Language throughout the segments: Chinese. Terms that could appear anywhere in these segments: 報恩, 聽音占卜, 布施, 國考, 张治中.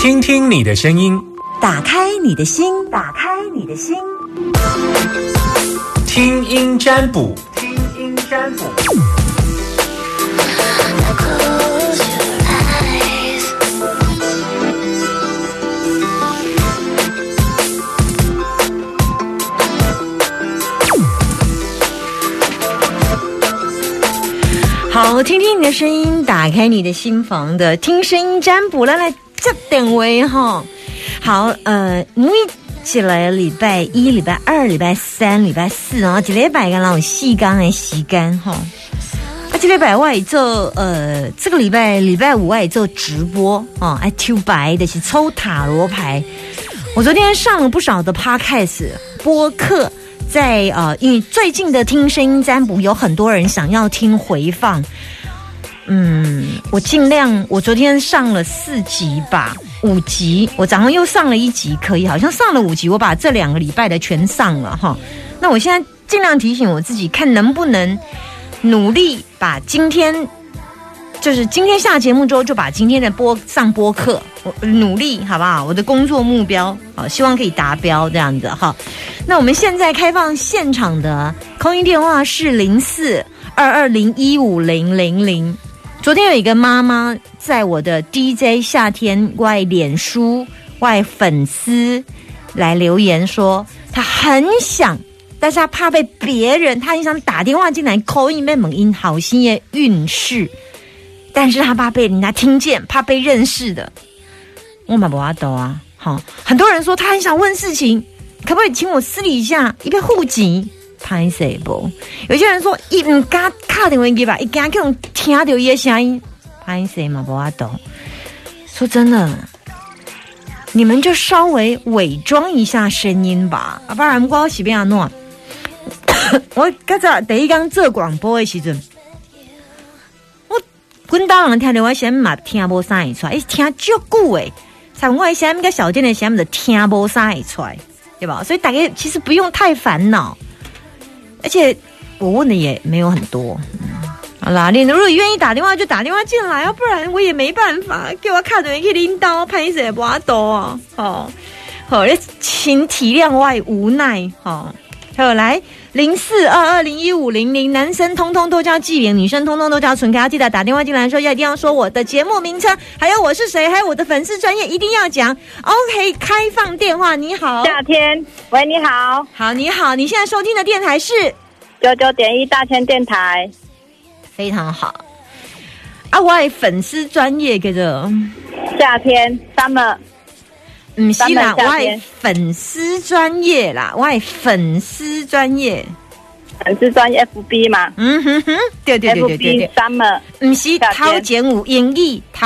听听你的声音，打开你的心，打开你的心，听音占卜，听音占卜。好，听听你的声音，打开你的心房的听声音占卜，来接电话哈。好，每一个礼拜一、礼拜二、礼拜三、礼拜四，然后一礼拜敢有四天的时间哈。啊，这礼拜我会做这个礼拜五我会做直播哦，哎，抽牌的是抽塔罗牌。我昨天上了不少的 podcast 播客。在因为最近的听声音占卜有很多人想要听回放，我尽量，我昨天上了4集吧，5集，我早上又上了1集，可以，好像上了5集，我把这2个礼拜的全上了哈。那我现在尽量提醒我自己，看能不能努力把今天，就是今天下节目之后就把今天的播客，我努力好不好？我的工作目标，好，希望可以达标这样子哈。那我们现在开放现场的空音电话是04-220-15000。昨天有一个妈妈在我的 DJ 夏天外脸书外粉丝来留言说，她很想，但是她怕被别人，她很想打电话进来空音被猛音好心的运势，但是她怕被人家听见，怕被认识的。我嘛不阿斗啊，好，很多人说她很想问事情。可不可以请我私底下一个户籍拍摄不？有些人说伊唔敢打电话给吧，伊敢可能听到伊的声音拍摄嘛，不阿懂。说真的，你们就稍微伪装一下声音吧，不然我是变阿喏。我刚才第一天做广播的时阵，我滚到人听到我声音嘛听无啥会出来，伊听足久诶，像我声音甲小健的声音就听无啥会出来。对吧？所以大家其实不用太烦恼，而且我问的也没有很多。好啦，你如果愿意打电话就打电话进来啊，不然我也没办法。给我卡顿去领导拍摄不阿多啊！好，好，请体谅我无奈。好，好来04-220-15000，男生通通都叫纪凌，女生通通都叫纯咖。记得打电话进来的时候要一定要说我的节目名称，还有我是谁，还有我的粉丝专页一定要讲。OK， 开放电话。你好，夏天，喂，你好，好，你好，你现在收听的电台是99.1大千电台，非常好。啊，我的粉丝专页叫做夏天 Summer。不是啦，我爱粉丝专业啦，我爱粉丝专业 FB 嘛，对，FB Summer， 不是头前有英语，不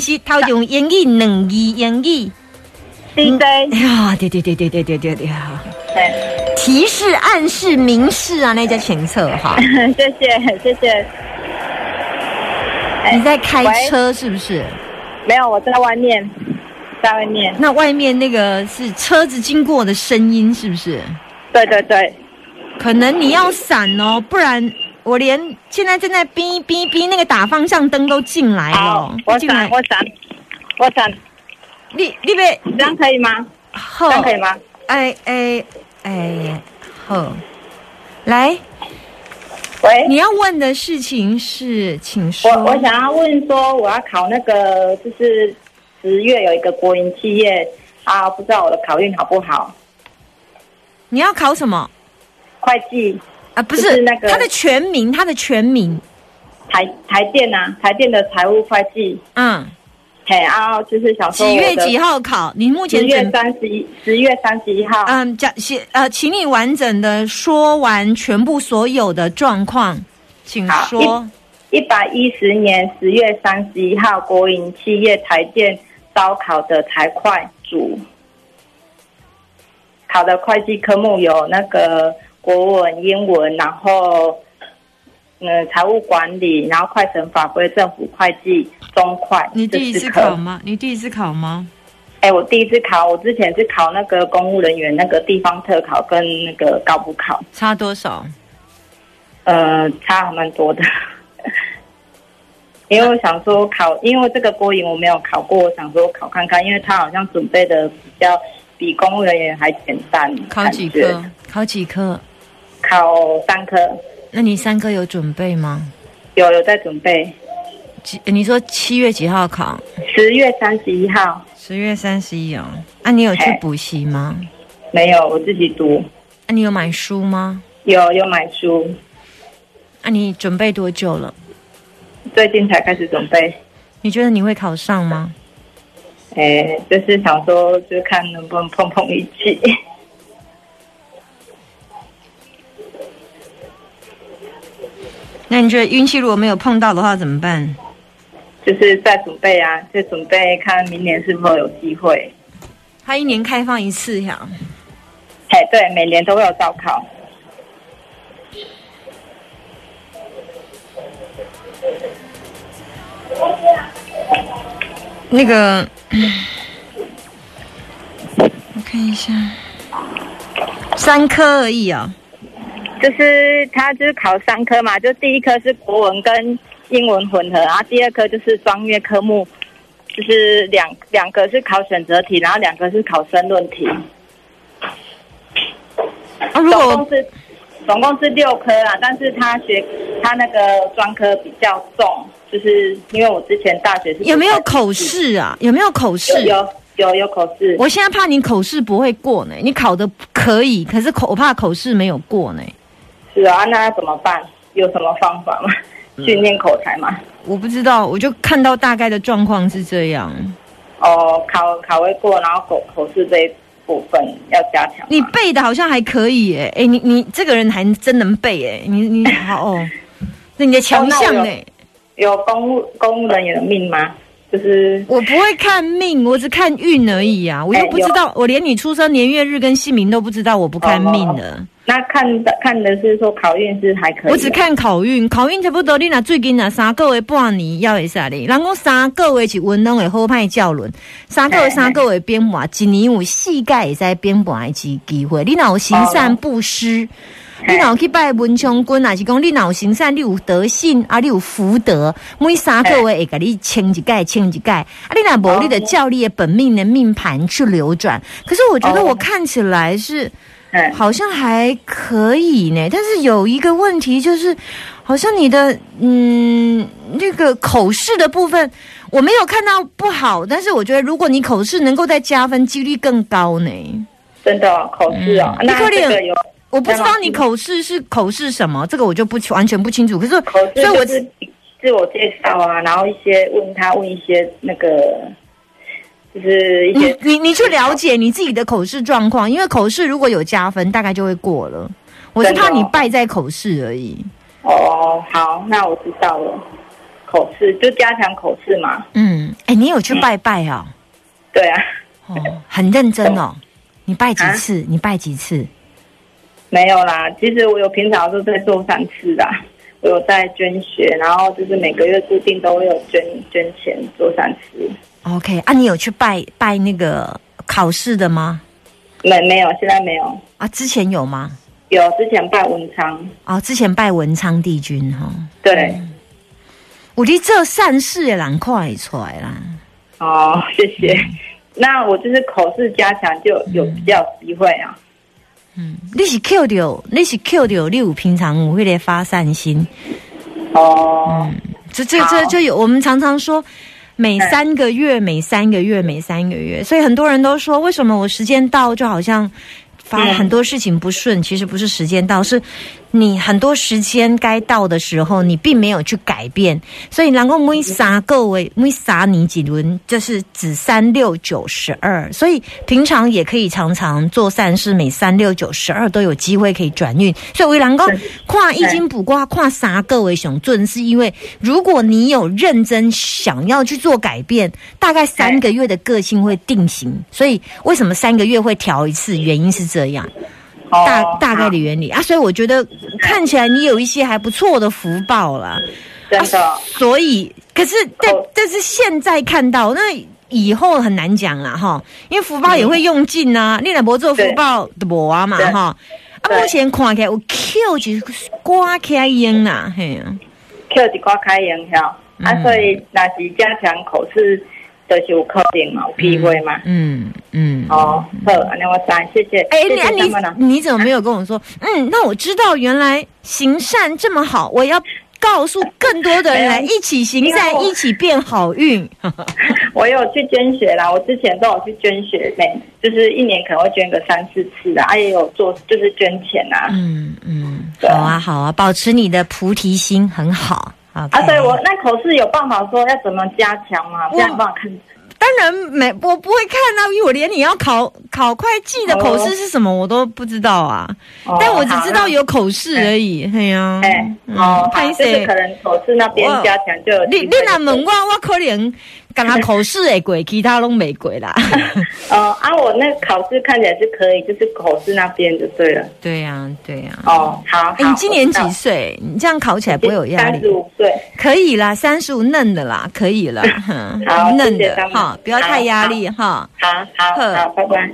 是头前有英语两字英语 DJ 啊，对，提示暗示明示啊，那叫前测哈，谢谢。你在开车是不是？没有，我在外面。在外面，那外面那个是车子经过的声音，是不是？对，可能你要闪哦，不然我连现在正在哔哔哔那个打方向灯都进来了。好，我闪。你别这样可以吗？好，这样可以吗？哎，好，来，喂，你要问的事情是，请说。我想要问说，我要考那个就是。10月有一个国营企业啊，不知道我的考运好不好？你要考什么？会计啊，不是那个，他的全名，台电啊，台电的财务会计。嗯，嘿啊，就是想说几月几号考？你目前10月31号。嗯，请你完整的说完全部所有的状况，请说。110年10月31号，国营企业台电。招考的财会组，考的会计科目有那个国文、英文，然后财务管理，然后会审法规、政府会计、中会。你第一次考吗？我第一次考，我之前是考那个公务人员那个地方特考跟那个高补考。差多少？差蛮多的。因为我想说考，因为这个国营我没有考过，我想说考看看，因为他好像准备的比较比公务人员还简单。考几科？考几科？考3科。那你3科有准备吗？有在准备。你说7月几号考？10月31号。10月31哦。啊，你有去补习吗？没有，我自己读。啊，你有买书吗？有买书。啊，你准备多久了？最近才开始准备。你觉得你会考上吗？就是想说，就看能不能碰运气。那你觉得运气如果没有碰到的话怎么办？就是在准备啊，就准备看明年是否有机会。他1年开放1次呀。对，每年都会有招考。那个，我看一下，3科而已啊。就是他就是考3科嘛，就第1科是国文跟英文混合，然后第2科就是专业科目，就是两个是考选择题，然后2个是考申论题。啊，如果总共是6科啦，但是他那个专科比较重。就是因为我之前大学是有没有口试啊？有没有口试？有口试。我现在怕你口试不会过呢，你考的可以，可是我怕口试没有过呢。是啊，那怎么办？有什么方法吗？训练口才吗？我不知道，我就看到大概的状况是这样。哦，考会过，然后口试这一部分要加强。你背的好像还可以耶，你这个人还真能背耶，你好哦，那你的强项呢？有公务人员的命吗？就是我不会看命，我只看运而已啊！我又不知道，我连你出生年月日跟姓名都不知道，我不看命的。那看的是说考运是还可以，我只看考运，考运差不多。你那最近那3个月半年要会啥哩？人讲3个月是运动的好歹较轮，3个月变盘，一年有4届会使变盘的机会。你那有行善布施。你若去拜文昌君，也是讲你若有行善，你有德性啊，你有福德，每3个月会给你清一届。啊，你若无，你得照你的本命的命盘去流转。可是我觉得我看起来是，好像还可以呢。但是有一个问题就是，好像你的那个口试的部分，我没有看到不好，但是我觉得如果你口试能够再加分，几率更高呢。真的哦，口试哦，那这个有。我不知道你口试什么，这个我就不完全不清楚。可是，口试就是自我介绍啊，然后一些问一些那个，就是一些你去了解你自己的口试状况，因为口试如果有加分，大概就会过了。我是怕你败在口试而已。哦，好，那我知道了。口试就加强口试嘛。嗯，你有去拜啊？对啊。哦，很认真哦。你拜几次？你拜几次？没有啦，其实我有平常都在做3次的，我有在捐血，然后就是每个月固定都会有捐钱做3次。OK， 啊，你有去拜那个考试的吗？没有，现在没有。啊，之前有吗？有，之前拜文昌。哦，之前拜文昌帝君哈。对，我觉得这善事也难快出来啦。哦，谢谢。那我就是口试加强就有比较机会啊。你是 Q 到，你有平常有那个发善心哦。这就有，我们常常说每三个月，所以很多人都说为什么我时间到就好像发很多事情不顺，其实不是时间到，是你很多时间该到的时候你并没有去改变，所以然后每三年几轮就是指3、6、9、12，所以平常也可以常常做善事，每3、6、9、12都有机会可以转运。所以我讲跨易经卜卦跨3个月上准，是因为如果你有认真想要去做改变，大概3个月的个性会定型。所以为什么3个月会调1次，原因是这样。大概的原理啊，所以我觉得看起来你有一些还不错的福报啦，真的。所以，可是但是现在看到，那以后很难讲啦哈，因为福报也会用尽啊，你若无做福报就无啊嘛哈。啊，目前看起来有 Q 就刮开烟啦，嘿呀，Q 就刮开烟，啊，所以若是加强口试，就是有可能嘛，有机会嘛。哦，好，安尼我知，谢谢。你怎么没有跟我说？那我知道原来行善这么好，我要告诉更多的人来一起行善，一起变好运。我有去捐血啦，我之前都有去捐血，就是一年可能会捐个3-4次啊，也有做就是捐钱啊。好啊好啊，保持你的菩提心很好。Okay. 所以我那口试有办法说要怎么加强吗？这样帮我看。当然没，我不会看啊，因为我连你要考会计的口试是什么我都不知道啊。哦、但我只知道有口试而已。哎呀，就是可能口试那边加强就有。你那问我可能跟他口试会过，其他都没过啦。我那考试看起来是可以，就是口试那边就对了。对呀。好，你今年几岁？你这样考起来不会有压力。35岁，可以啦，35嫩的啦，可以了。好，嫩的哈，不要太压力哈。好，拜拜。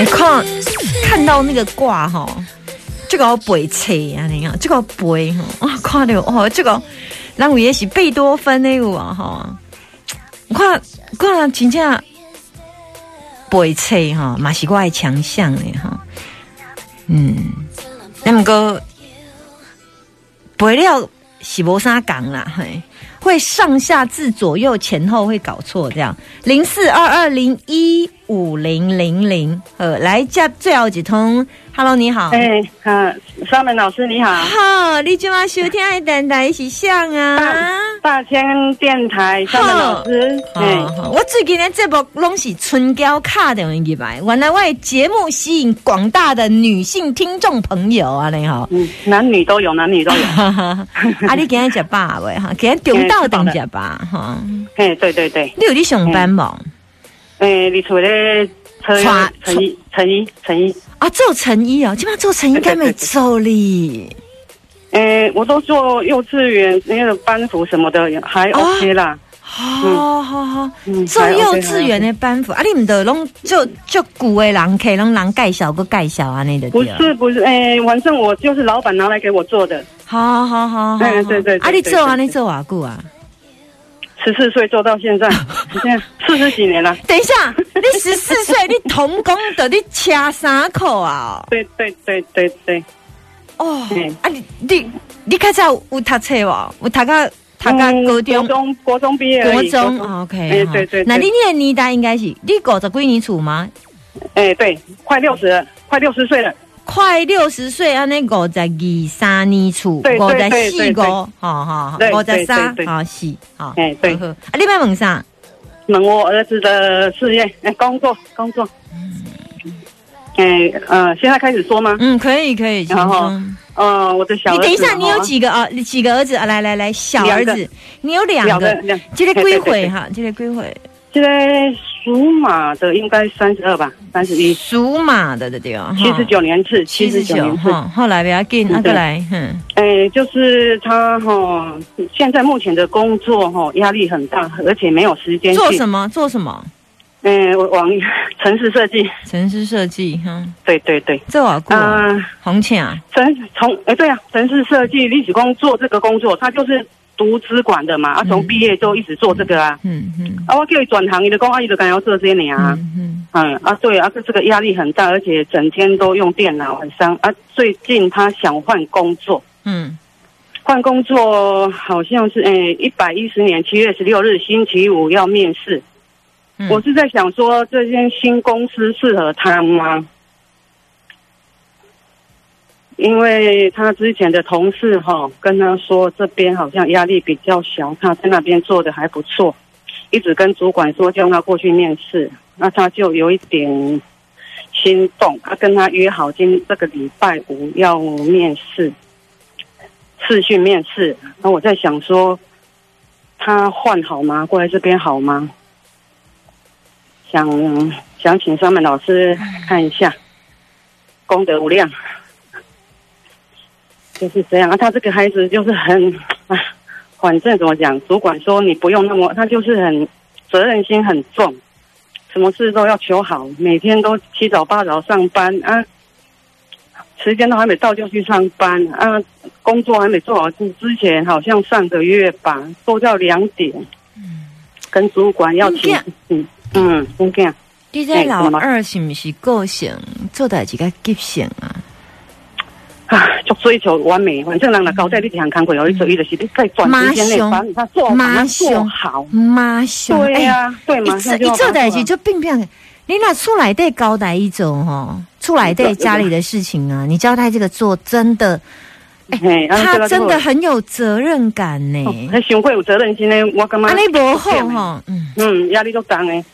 你看到那个卦哈，这个背册啊，你看这个背哈，哇，看到哦，这个。咱有也是贝多芬的有啊吼，我看真正背册哈，嘛是我的强项嘞哈。那么个背了是无啥讲啦，会上下字左右前后会搞错这样。0422015000，来接最后一通。Hello， 你好。尚文老师你好。好，你今晚收听的电台是啥啊？大千电台，尚文老师。我最近的节目拢是春娇卡的入来，原来我的节目吸引广大的女性听众朋友啊，你好。男女都有。啊，你今天吃饱未？哈，今天中昼顿吃饱哈。对。你有去上班无？你厝咧？陈一啊，做陈一哦，基本上做陈一该没做哩。我都做幼稚园那个班服什么的，还 OK 啦。好，做幼稚园的班服啊，你唔得拢就古的人客，拢人介绍个介绍啊，那的。不是，反正我就是老板拿来给我做的。好。对。啊，你做啊久啊？14岁做到现在，40几年了。等一下，你14岁，你童工的，你掐啥口啊？对。哦，啊你较早有读册无？有读到国中毕业而已。国中 OK。对。那你的年代应该是你50几年厝吗？对，快60岁了。快60岁，安尼52、53年厝，54、55，53，是，对。啊，你别问啥？问我儿子的事业，工作。现在开始说吗？可以。然后，我的小儿子，你等一下，你有几个啊？几个儿子啊？来，小儿子，你有2个，这个归回哈，这个归回，这个。属马的应该32吧，31。属马的对哦，79年次，79年次。后来不要紧，再来。就是他现在目前的工作压力很大，而且没有时间去。做什么？往城市设计。对。这我过红倩啊，对啊，城市设计历史工做这个工作，他就是。读资管的嘛，从毕业就一直做这个啊。我叫你转行，你的工，阿姨都敢要做这些年啊。对啊，这个压力很大，而且整天都用电脑，很伤啊。最近他想换工作，换工作好像是110年7月16日星期5要面试。我是在想说，这间新公司适合他吗？因为他之前的同事跟他说这边好像压力比较小，他在那边做的还不错，一直跟主管说叫他过去面试，那他就有一点心动，他跟他约好这个礼拜5要面试，视讯面试。那我在想说，他换好吗？过来这边好吗？想请三门老师看一下，功德无量。就是这样啊，他这个孩子就是很，反正怎么讲，主管说你不用那么，他就是很责任心很重，什么事都要求好，每天都7早8早上班啊，时间都还没到就去上班啊，工作还没做好。之前好像上个月吧，做到2点，跟主管要请，我讲，你这老二是不是个性做代志较急性啊？啊，足追求完美，反正人若交代你一项工作，有你做，伊就是你在短时间内把你做好，马上，对呀，对嘛，一做代志就变变。你那出来得交代一种哦，出来得家里的事情啊，你交代这个做真的，他真的很有责任感呢。他太有责任心呢，我感觉。啊，你不好哈，压力都重诶。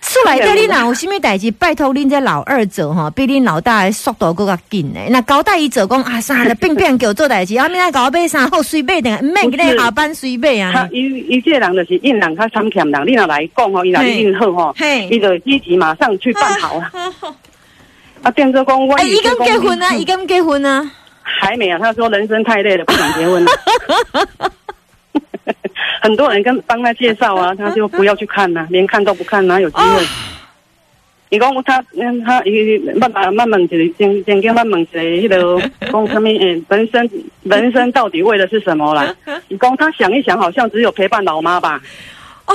出来得你哪有什么代志？拜托恁这老二做哈，比恁老大速度更加紧诶。那交代伊做讲啊，啥了，变变给我做代志，后面来搞买啥好随买的，免给恁下班随买啊。他伊这人就是硬人，他参欠人，你若来讲吼，伊若硬好吼，伊就立即马上去办好了。啊，变做讲我伊敢结婚啊？伊敢结婚啊？还没有，他说人生太累了，不想结婚了。很多人跟帮他介绍啊，他就不要去看啊，连看都不看，哪有机会？你讲他慢慢就是先慢慢就是迄个讲什么人生到底为的是什么啦？你讲他想一想，好像只有陪伴老妈吧。哦，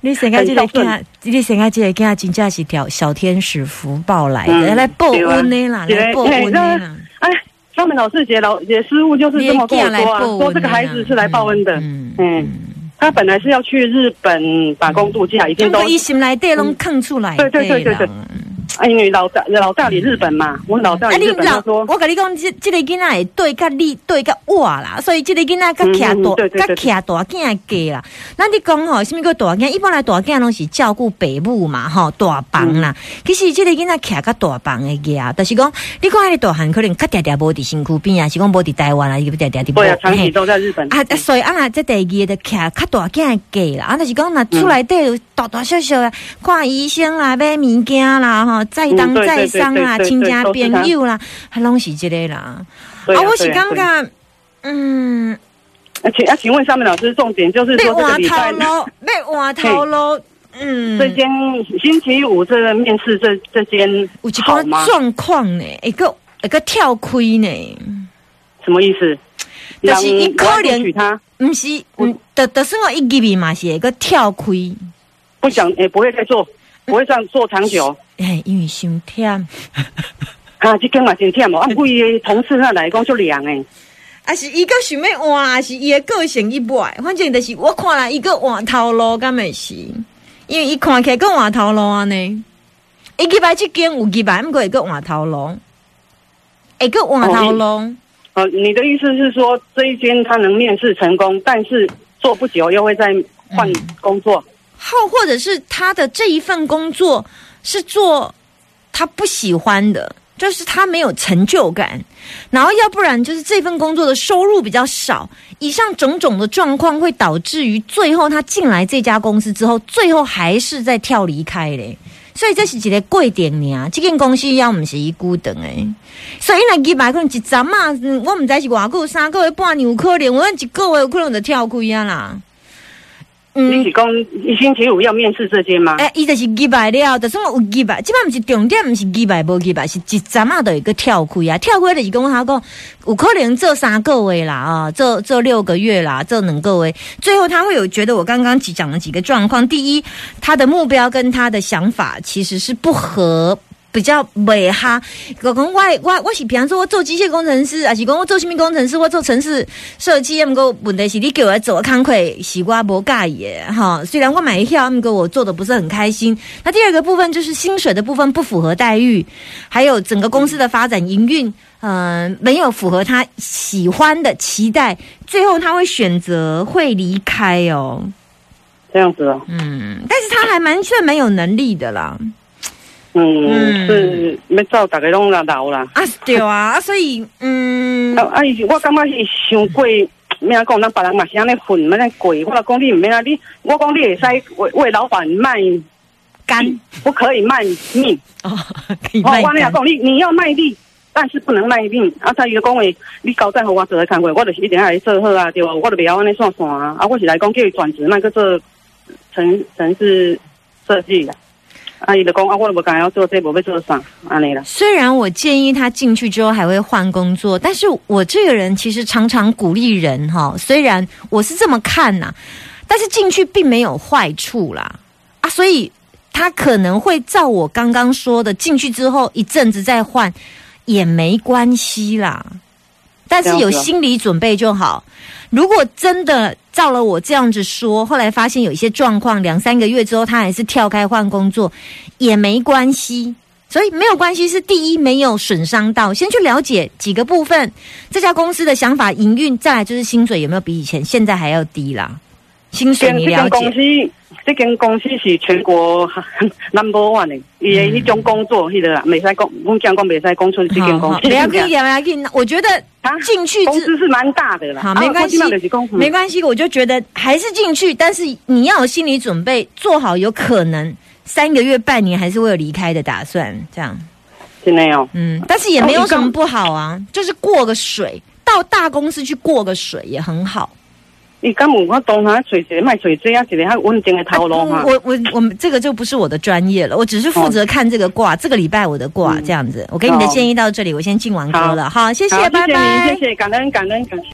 你先看这个囝，你先看这个囝，真正是条小天使福报来的，来报恩的啦，来报恩的啦。哎。他们老是解失误，就是这么跟我说啊，说这个孩子是来报恩的。他本来是要去日本打工度假，已经都一心来带拢看出来。对。因为老大在日本嘛，我老大在日本他说，我跟你讲，这个囡仔对个你对个我啦，所以这个囡仔较徛大囝家啦。那你讲吼，什么叫大囝？一般来大囝拢是照顾爸母嘛，吼大房啦。其实这个囡仔徛个大房的家，但是讲你看那个大汉可能较常常无伫身躯边啊，是讲无伫台湾啊，伊不常常伫。对啊，长期都在日本。啊，所以啊，这第二的徛较大囝的家啦，啊，但是讲那出来底大大小小啊，看医生啦，买物件啦，吼。在当在商啦，亲家朋友啦，还拢是这类啦。啊，我是感觉，请问上面老师，重点就是说这个礼拜被挖头喽。这间星期五这个面试这间有一个状况呢，一个跳开呢，什么意思？就是一可能，不是，就是我一入面嘛是一个跳开，不想不会再做。不会这样做长久，因为伤忝。啊，这间嘛真忝哦，啊，不伊同事那来讲就凉诶。啊，是伊个想要换，还是伊个个性伊不爱？反正就是我看来伊个换头路，敢咪是？因为伊看起来个换头路安尼，伊几摆这间有几摆，不过一个换头路，一个换头路。哦，你的意思是说这一间他能面试成功，但是做不久又会再换工作？或者是他的这一份工作是做他不喜欢的，就是他没有成就感，然后要不然就是这份工作的收入比较少，以上种种的状况会导致于最后他进来这家公司之后，最后还是在跳离开嘞。所以这是一个过程尔，这间公司要不是伊久长诶，所以那几百可能一阵嘛，我唔知是偌久，3个月半年有可能，我一个月有可能就跳开啊啦。你是讲星期五要面试这间吗？伊就是几百了，就算我有几百，即摆不是重点，不是几百无几百，是一阵啊，就一个跳开啊，跳开就是讲他讲有可能做3个月啦，啊，做6个月啦，做2个月，最后他会有觉得我刚刚讲的几个状况，第一，他的目标跟他的想法其实是不合。比较袂哈，我是平常说我做机械工程师，还是讲我做什么工程师，我做城市设计，不过问题是你叫我做工课是我无介意的哈。虽然我买一票，不过我做的不是很开心。那第二个部分就是薪水的部分不符合待遇，还有整个公司的发展营运，没有符合他喜欢的期待，最后他会选择会离开哦。这样子哦，但是他还算蛮有能力的啦。是要走，大家拢老啦。啊，对啊，所以我感觉是想过，咩啊讲，咱别人嘛是安尼混，安尼过。我讲你唔咩啊，我讲你会使为老板卖肝，不可以卖命。哦，可以卖肝。我讲你要卖力，但是不能卖命。啊，再有讲话，你交代好我做来工作，我就是一定要做好啊，对吧？我就袂晓安尼算算啊。啊，我是来讲叫伊转职，那个做城市设计啦。啊，伊就讲啊，我都无敢要做这，无要做啥，安尼啦。虽然我建议他进去之后还会换工作，但是我这个人其实常常鼓励人哈。虽然我是这么看呐、啊，但是进去并没有坏处啦啊，所以他可能会照我刚刚说的，进去之后一阵子再换也没关系啦。但是有心理准备就好。如果真的照了我这样子说，后来发现有一些状况，2-3个月之后他还是跳开换工作，也没关系。所以没有关系是第一，没有损伤到，先去了解几个部分，这家公司的想法、营运，再来就是薪水有没有比以前现在还要低啦。薪水你了解。这间公司是全国 No.1 的，伊的迄种工作，迄个啦，未使讲，我讲讲未使讲出这间公司。不要紧，不要紧，我觉得进去公司是蛮大的啦。好，没关系，没关系，我就觉得还是进去，但是你要有心理准备，做好有可能3个月、半年还是会有离开的打算，这样。真的哦，嗯，但是也没有什么不好啊，就是过个水，到大公司去过个水也很好。你敢问我当下找一个卖找这样一个较稳定的头路嘛？我们这个就不是我的专业了，我只是负责看这个卦，这个礼拜我的卦这样子。我给你的建议到这里，我先进完歌了。好，谢谢，拜拜，谢谢，感恩，感恩，感谢。